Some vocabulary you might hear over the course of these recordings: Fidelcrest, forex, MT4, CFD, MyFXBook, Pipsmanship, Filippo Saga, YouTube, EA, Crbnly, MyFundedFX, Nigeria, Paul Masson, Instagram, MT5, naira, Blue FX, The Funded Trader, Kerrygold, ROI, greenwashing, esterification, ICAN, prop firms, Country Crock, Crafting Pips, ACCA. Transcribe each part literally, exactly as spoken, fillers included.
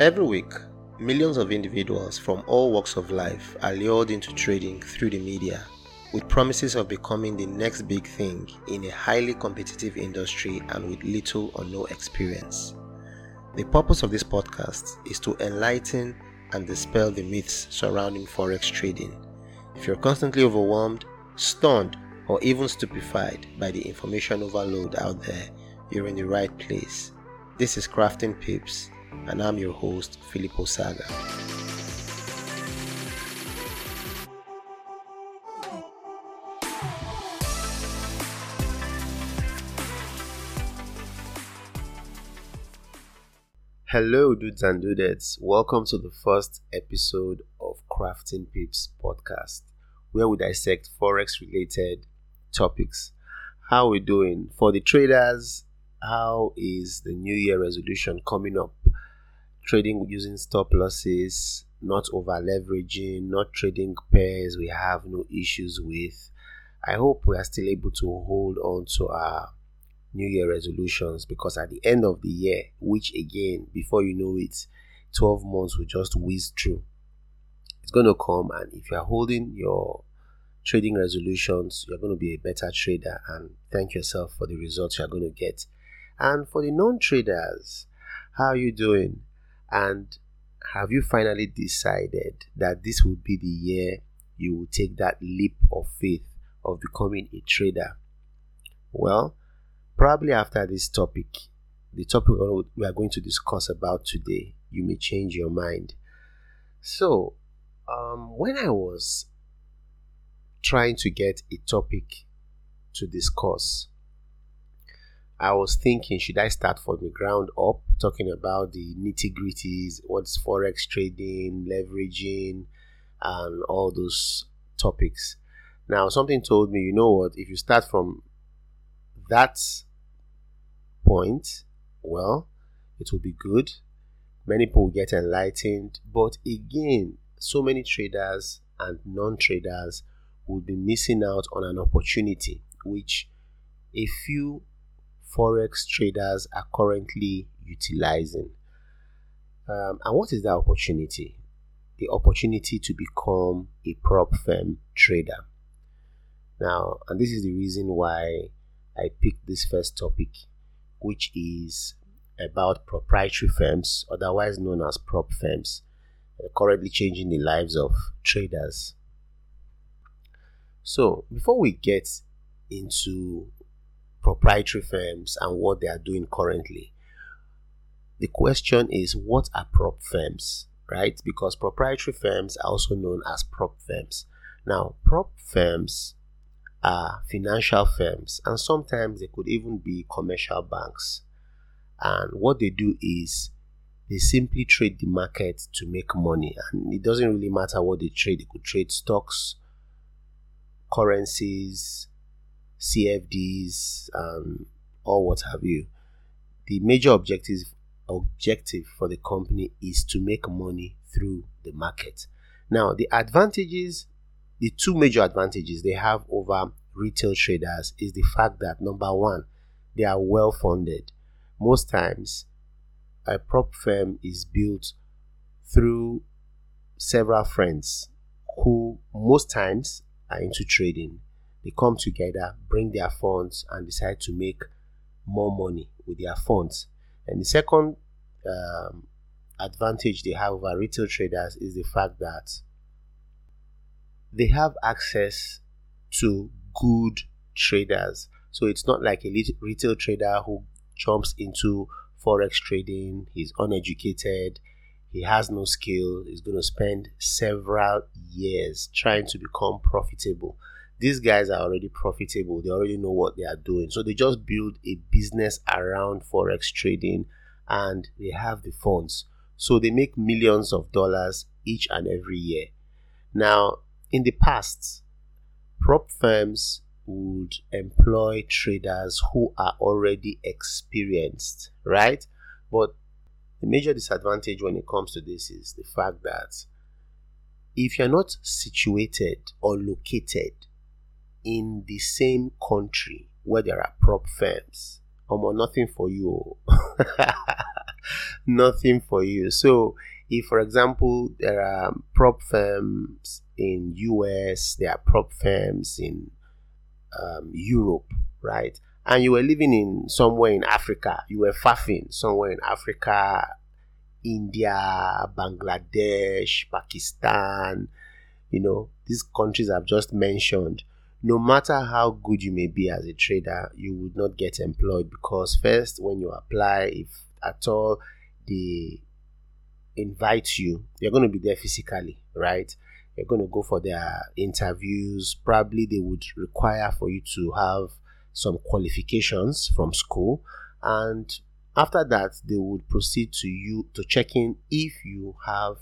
Every week, millions of individuals from all walks of life are lured into trading through the media, with promises of becoming the next big thing in a highly competitive industry and with little or no experience. The purpose of this podcast is to enlighten and dispel the myths surrounding forex trading. If you're constantly overwhelmed, stunned, or even stupefied by the information overload out there, you're in the right place. This is Crafting Pips, and I'm your host, Filippo Saga. Hello dudes and dudettes, welcome to the first episode of Crafting Pips podcast, where we dissect forex related topics. How are we doing? For the traders, how is the new year resolution coming up? Trading using stop losses, not over leveraging, not trading pairs we have no issues with. I hope we are still able to hold on to our New Year resolutions, because at the end of the year, which again, before you know it, twelve months will just whiz through. It's going to come, and if you're holding your trading resolutions, you're going to be a better trader and thank yourself for the results you're going to get. And for the non-traders, how are you doing? And have you finally decided that this would be the year you will take that leap of faith of becoming a trader? Well, probably after this topic, the topic we are going to discuss about today, you may change your mind. So, um, when I was trying to get a topic to discuss, I was thinking, should I start from the ground up, talking about the nitty-gritties, what's forex trading, leveraging, and all those topics? Now, something told me, you know what, if you start from that point, well, it will be good. Many people will get enlightened, but again, so many traders and non-traders will be missing out on an opportunity which a few forex traders are currently utilizing. Um, and what is that opportunity? The opportunity to become a prop firm trader. Now, and this is the reason why I picked this first topic, which is about proprietary firms, otherwise known as prop firms, currently changing the lives of traders. So, before we get into proprietary firms and what they are doing currently, the question is, what are prop firms, right? Because proprietary firms are also known as prop firms. Now, prop firms are financial firms, and sometimes they could even be commercial banks. And what they do is they simply trade the market to make money, and it doesn't really matter what they trade. They could trade stocks, currencies, C F Ds, um, or what have you. The major objective objective for the company is to make money through the market. Now, the advantages. The two major advantages they have over retail traders is the fact that, number one, they are well funded. Most times, a prop firm is built through several friends who most times are into trading. They come together, bring their funds, and decide to make more money with their funds. And the second um, advantage they have over retail traders is the fact that they have access to good traders. So it's not like a retail trader who jumps into forex trading, he's uneducated, he has no skill, he's going to spend several years trying to become profitable. These guys are already profitable, they already know what they are doing. So they just build a business around forex trading and they have the funds. So they make millions of dollars each and every year. Now, in the past, prop firms would employ traders who are already experienced, right? But the major disadvantage when it comes to this is the fact that if you're not situated or located in the same country where there are prop firms, um, nothing for you. Nothing for you. So if, for example, there are prop firms in U S, there are prop firms in um, Europe, right? And you were living in somewhere in Africa, you were faffing somewhere in Africa, India, Bangladesh, Pakistan, you know, these countries I've just mentioned. No matter how good you may be as a trader, you would not get employed, because first, when you apply, if at all they invite you, you're going to be there physically, right? You're going to go for their interviews. Probably they would require for you to have some qualifications from school, and after that they would proceed to you to check in if you have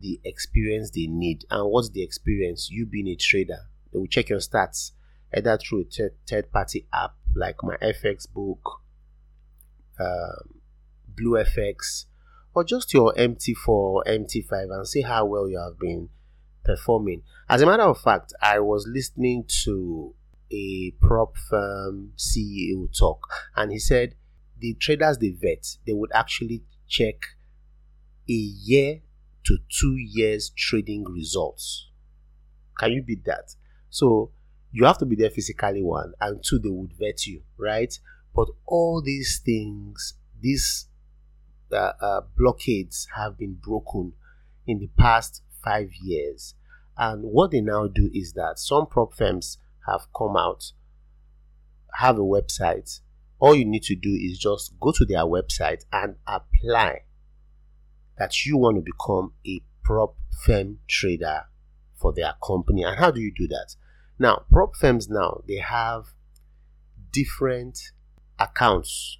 the experience they need. And what's the experience? You being a trader. They will check your stats either through a third, third party app like MyFXBook, um, Blue F X, or just your M T four or M T five, and see how well you have been performing. As a matter of fact, I was listening to a prop firm C E O talk, and he said the traders they vet, they would actually check a year to two years trading results. Can you beat that? So you have to be there physically, one, and two, they would vet you, right? But all these things, these uh, uh, blockades have been broken in the past five years. And what they now do is that some prop firms have come out, have a website. All you need to do is just go to their website and apply that you want to become a prop firm trader for their company. And how do you do that? Now, prop firms now, they have different accounts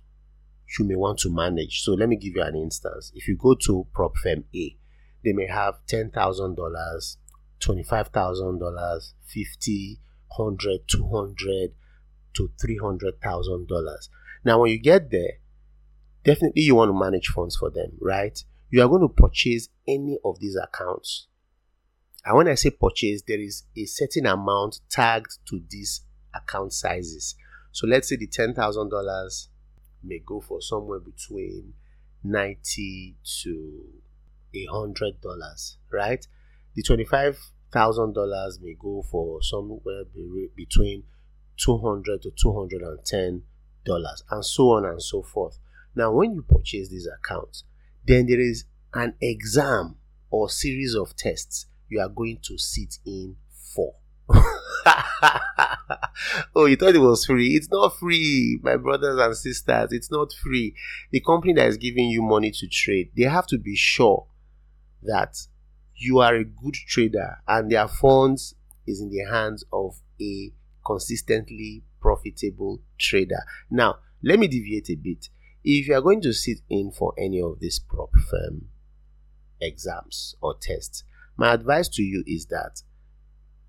you may want to manage. So let me give you an instance. If you go to prop firm A, they may have ten thousand dollars, twenty-five thousand dollars, fifty thousand dollars, one hundred thousand dollars, two hundred thousand dollars to three hundred thousand dollars. Now, when you get there, definitely you want to manage funds for them, right? You are going to purchase any of these accounts. And when I say purchase, there is a certain amount tagged to these account sizes. So let's say the ten thousand dollars may go for somewhere between ninety dollars to one hundred dollars, right? The twenty-five thousand dollars may go for somewhere between two hundred dollars to two hundred ten dollars, and so on and so forth. Now, when you purchase these accounts, then there is an exam or series of tests you are going to sit in for. Oh, you thought it was free? It's not free, my brothers and sisters. It's not free. The company that is giving you money to trade, they have to be sure that you are a good trader and their funds is in the hands of a consistently profitable trader. Now, let me deviate a bit. If you are going to sit in for any of these prop firm exams or tests, my advice to you is that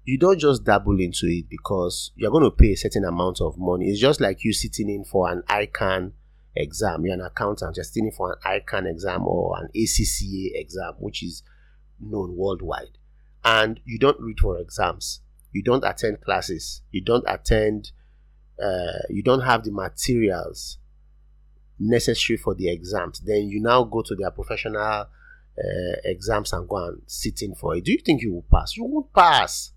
you don't just dabble into it because you're going to pay a certain amount of money. It's just like you sitting in for an I C A N exam. You're an accountant, you're sitting in for an I C A N exam or an A C C A exam, which is known worldwide. And you don't read for exams. You don't attend classes. You don't attend, uh, you don't have the materials necessary for the exams. Then you now go to their professional uh, exams and go and sit in for it. Do you think you will pass? You won't pass.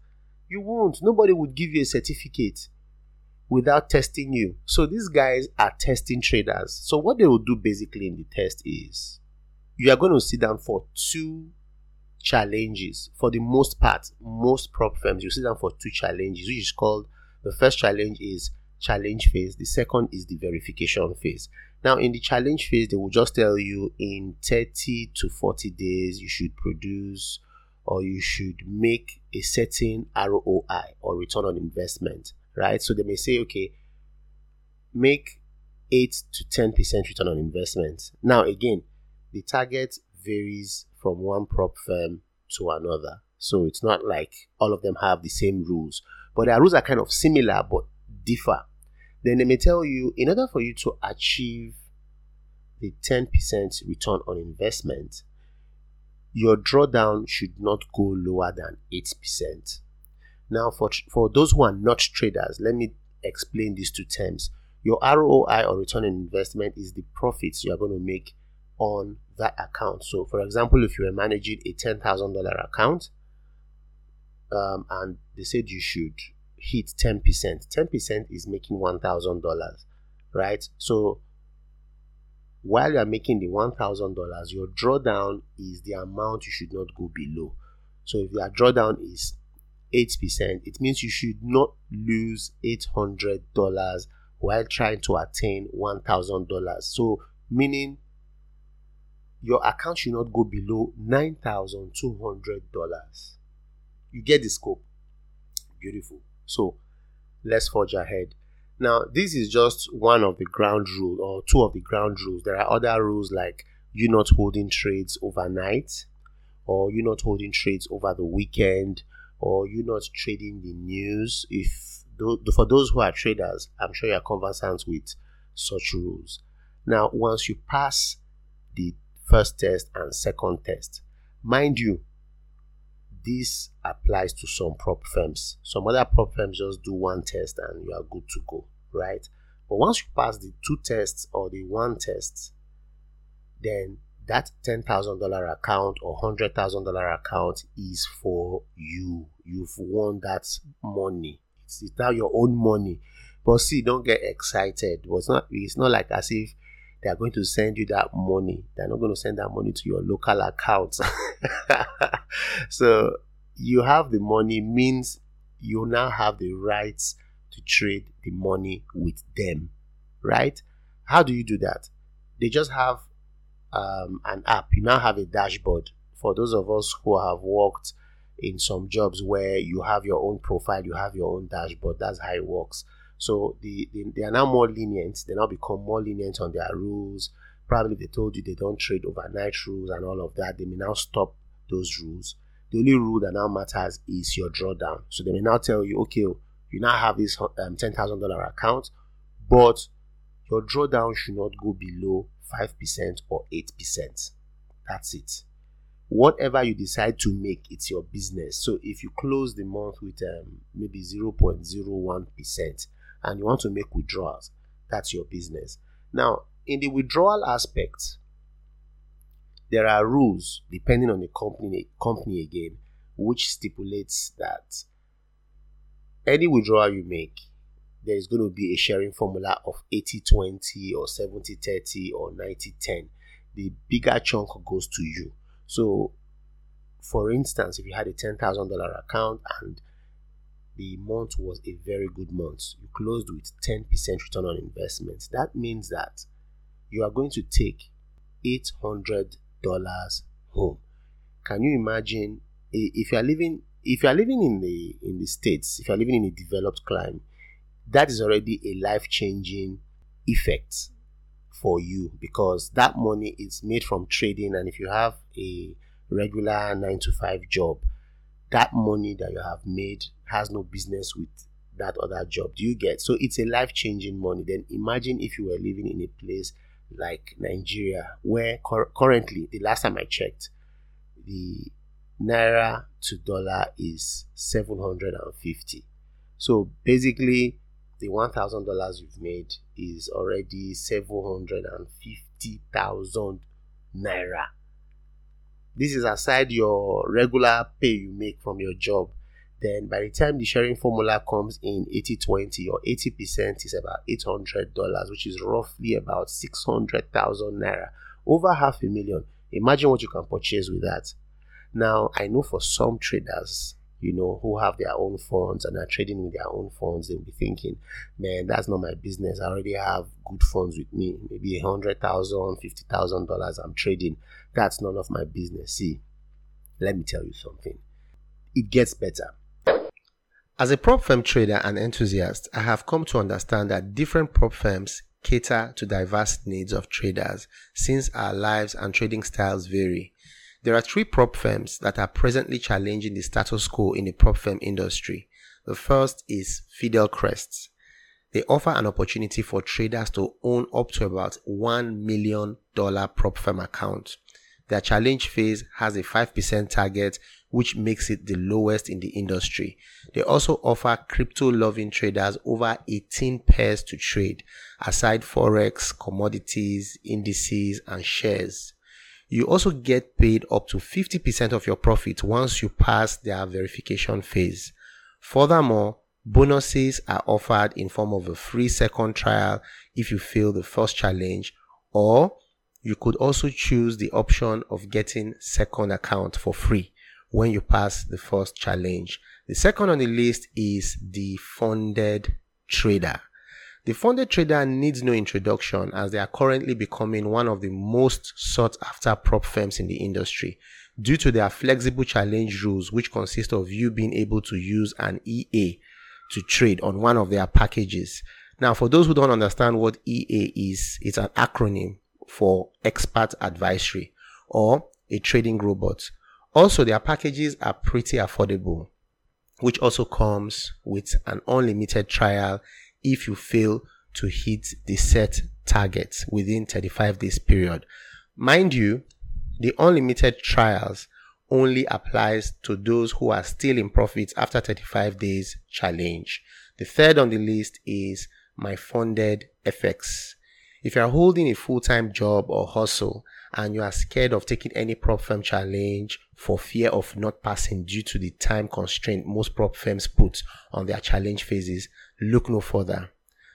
You won't. Nobody would give you a certificate without testing you. So these guys are testing traders. So what they will do basically in the test is you are going to sit down for two challenges. For the most part, most prop firms, you sit down for two challenges, which is called, the first challenge is challenge phase, the second is the verification phase. Now, in the challenge phase, they will just tell you in thirty to forty days you should produce or you should make a certain R O I or return on investment, right? So they may say, okay, make eight to ten percent return on investment. Now, again, the target varies from one prop firm to another. So it's not like all of them have the same rules, but their rules are kind of similar but differ. Then they may tell you, in order for you to achieve the ten percent return on investment, your drawdown should not go lower than eight percent. Now, for, for those who are not traders, let me explain these two terms. Your R O I or return on investment is the profits you are going to make on that account. So for example, if you were managing a ten thousand dollars account um, and they said you should hit ten percent, ten percent is making one thousand dollars, right? So while you are making the one thousand dollars, your drawdown is the amount you should not go below. So if your drawdown is eight percent, it means you should not lose eight hundred dollars while trying to attain one thousand dollars. So meaning your account should not go below nine thousand two hundred dollars. You get the scope? Beautiful. So let's forge ahead. Now, this is just one of the ground rules or two of the ground rules. There are other rules like you not holding trades overnight, or you not holding trades over the weekend, or you not trading the news. If for those who are traders, I'm sure you are conversant with such rules. Now, once you pass the first test and second test, mind you, this applies to some prop firms. Some other prop firms just do one test and you are good to go, right? But once you pass the two tests or the one test, then that ten thousand dollars account or one hundred thousand dollars account is for you. You've won that money. It's, it's now your own money. But see, don't get excited. It's not, it's not like as if they are going to send you that money. They're not going to send that money to your local accounts. So you have the money means you now have the rights to trade the money with them, right? How do you do that? They just have um, an app. You now have a dashboard. For those of us who have worked in some jobs where you have your own profile, you have your own dashboard. That's how it works. So the, the, they are now more lenient. They now become more lenient on their rules. Probably they told you they don't trade overnight rules and all of that. They may now stop those rules. The only rule that now matters is your drawdown. So they may now tell you, okay, you now have this um, ten thousand dollars account, but your drawdown should not go below five percent or eight percent. That's it. Whatever you decide to make, it's your business. So if you close the month with um, maybe zero point zero one percent, and you want to make withdrawals, that's your business. Now, in the withdrawal aspect, there are rules, depending on the company, company again, which stipulates that any withdrawal you make, there is going to be a sharing formula of eighty twenty or seventy thirty or ninety ten. The bigger chunk goes to you. So, for instance, if you had a ten thousand dollars account and the month was a very good month, you closed with ten percent return on investment, that means that you are going to take eight hundred dollars home. Can you imagine if you are living if you are living in the in the States, if you are living in a developed climate, that is already a life-changing effect for you, because that money is made from trading, and if you have a regular nine to five job, that money that you have made has no business with that other job. Do you get? So it's a life-changing money. Then imagine if you were living in a place like Nigeria, where cor- currently, the last time I checked, the naira to dollar is seven hundred fifty. So basically, the one thousand dollars you've made is already seven hundred fifty thousand naira. This is aside your regular pay you make from your job. Then by the time the sharing formula comes in, eighty twenty or eighty percent is about eight hundred dollars, which is roughly about six hundred thousand naira, over half a million. Imagine what you can purchase with that. Now, I know for some traders, you know, who have their own funds and are trading with their own funds, they'll be thinking, man, that's not my business. I already have good funds with me. Maybe one hundred thousand dollars, fifty thousand dollars I'm trading. That's none of my business. See, let me tell you something. It gets better. As a prop firm trader and enthusiast, I have come to understand that different prop firms cater to diverse needs of traders since our lives and trading styles vary. There are three prop firms that are presently challenging the status quo in the prop firm industry. The first is Fidelcrest. They offer an opportunity for traders to own up to about one million dollars prop firm account. Their challenge phase has a five percent target, which makes it the lowest in the industry. They also offer crypto-loving traders over eighteen pairs to trade, aside forex, commodities, indices, and shares. You also get paid up to fifty percent of your profit once you pass their verification phase. Furthermore, bonuses are offered in form of a free second trial if you fail the first challenge, or you could also choose the option of getting second account for free when you pass the first challenge. The second on the list is The Funded Trader. The Funded Trader needs no introduction, as they are currently becoming one of the most sought after prop firms in the industry due to their flexible challenge rules, which consist of you being able to use an E A to trade on one of their packages. Now, for those who don't understand what E A is, it's an acronym for Expert Advisory or a trading robot. Also, their packages are pretty affordable, which also comes with an unlimited trial if you fail to hit the set targets within thirty-five days period. Mind you, the unlimited trials only applies to those who are still in profits after thirty-five days challenge. The third on the list is MyFundedFX. If you are holding a full-time job or hustle and you are scared of taking any prop firm challenge for fear of not passing due to the time constraint most prop firms put on their challenge phases, look no further.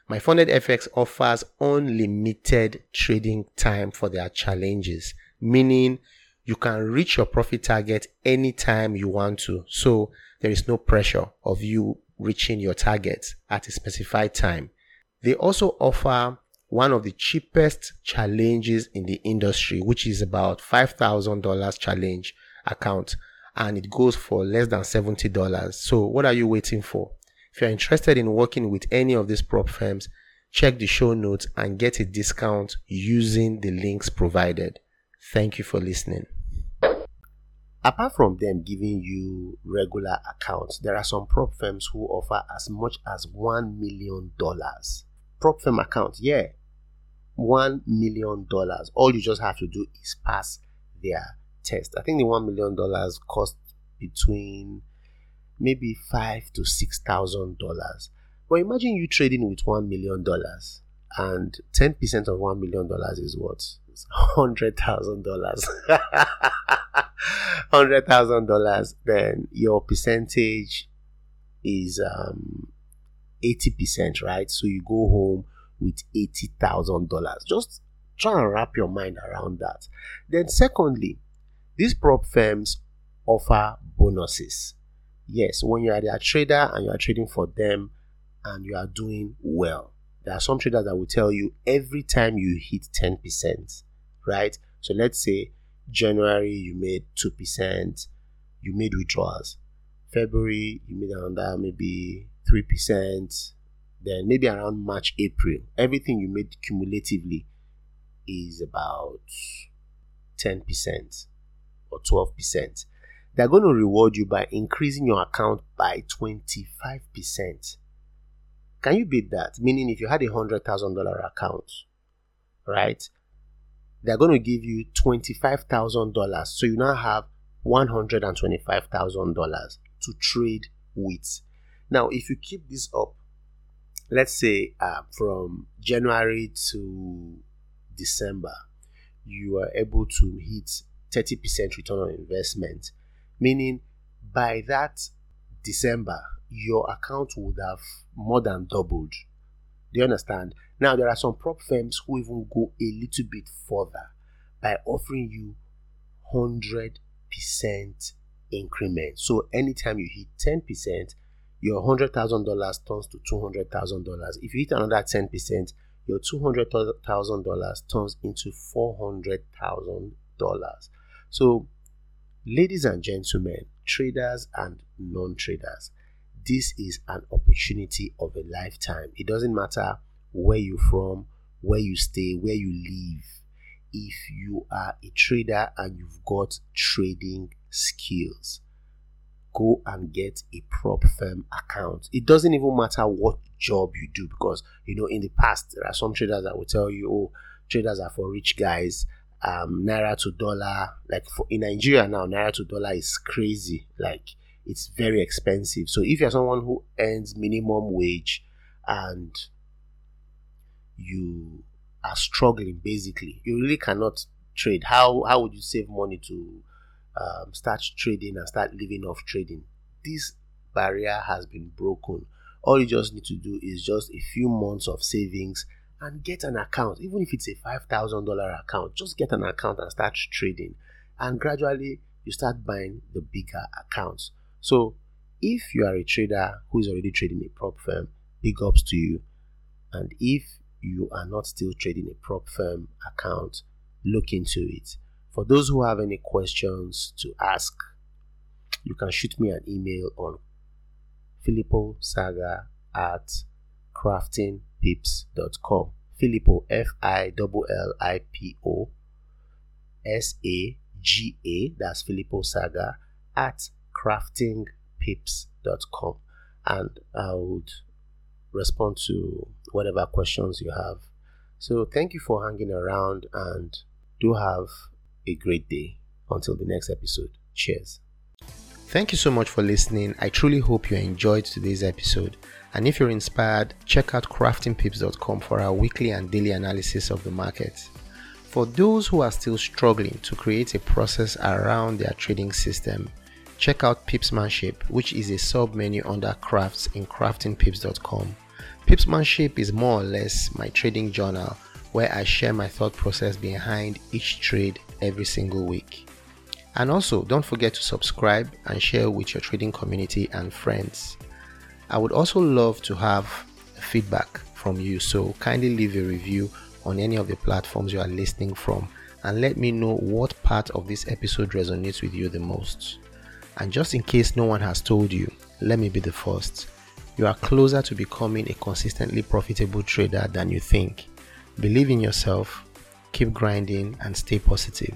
MyFundedFX offers unlimited trading time for their challenges, meaning you can reach your profit target anytime you want to, so there is no pressure of you reaching your target at a specified time. They also offer one of the cheapest challenges in the industry, which is about five thousand dollars challenge account, and it goes for less than seventy dollars. So what are you waiting for? If you're interested in working with any of these prop firms, check the show notes and get a discount using the links provided. Thank you for listening. Apart from them giving you regular accounts, there are some prop firms who offer as much as one million dollars. Prop firm account, yeah. one million dollars. All you just have to do is pass their test. I think the one million dollars costs between maybe five thousand to six thousand dollars. But imagine you trading with one million dollars, and ten percent of one million dollars is what? It's one hundred thousand dollars. one hundred thousand dollars. Then your percentage is um. eighty percent, right? So you go home with eighty thousand dollars. Just try and wrap your mind around that. Then secondly, these prop firms offer bonuses. Yes, when you are their trader and you are trading for them and you are doing well, there are some traders that will tell you every time you hit ten percent, right? So let's say January you made two percent, you made withdrawals. February you made another maybe three percent, then maybe around March, April, everything you made cumulatively is about ten percent or twelve percent. They're going to reward you by increasing your account by twenty-five percent. Can you beat that? Meaning, if you had a one hundred thousand dollars account, right, they're going to give you twenty-five thousand dollars. So you now have one hundred twenty-five thousand dollars to trade with. Now, if you keep this up, let's say uh, from January to December, you are able to hit thirty percent return on investment, meaning by that December, your account would have more than doubled. Do you understand? Now, there are some prop firms who even go a little bit further by offering you one hundred percent increment. So anytime you hit ten percent, your one hundred thousand dollars turns to two hundred thousand dollars. If you hit another ten percent, your two hundred thousand dollars turns into four hundred thousand dollars. So, ladies and gentlemen, traders and non-traders, this is an opportunity of a lifetime. It doesn't matter where you're from, where you stay, where you live. If you are a trader and you've got trading skills, go and get a prop firm account. It doesn't even matter what job you do, because, you know, in the past, there are some traders that will tell you, oh, traders are for rich guys um naira to dollar, like for in Nigeria now, naira to dollar is crazy, like it's very expensive. So if you're someone who earns minimum wage and you are struggling, basically you really cannot trade. How how would you save money to um, start trading and start living off trading? This barrier has been broken. All you just need to do is just a few months of savings and get an account. Even if it's a five thousand dollars account, just get an account and start trading, and gradually you start buying the bigger accounts. So if you are a trader who is already trading a prop firm, big ups to you. And if you are not still trading a prop firm account, look into it. For those who have any questions to ask, you can shoot me an email on Filippo Saga at crafting pips dot com. Filippo, F I L L I P O S A G A, that's Filippo Saga at crafting pips dot com, and I would respond to whatever questions you have. So thank you for hanging around, and do have a great day. Until the next episode, cheers. Thank you so much for listening. I truly hope you enjoyed today's episode. And if you're inspired, check out crafting pips dot com for our weekly and daily analysis of the market. For those who are still struggling to create a process around their trading system, check out Pipsmanship, which is a sub-menu under crafts in crafting pips dot com. Pipsmanship is more or less my trading journal, where I share my thought process behind each trade every single week. And also, don't forget to subscribe and share with your trading community and friends. I would also love to have feedback from you, so kindly leave a review on any of the platforms you are listening from, and let me know what part of this episode resonates with you the most. And just in case no one has told you, let me be the first. You are closer to becoming a consistently profitable trader than you think. Believe in yourself, keep grinding, and stay positive.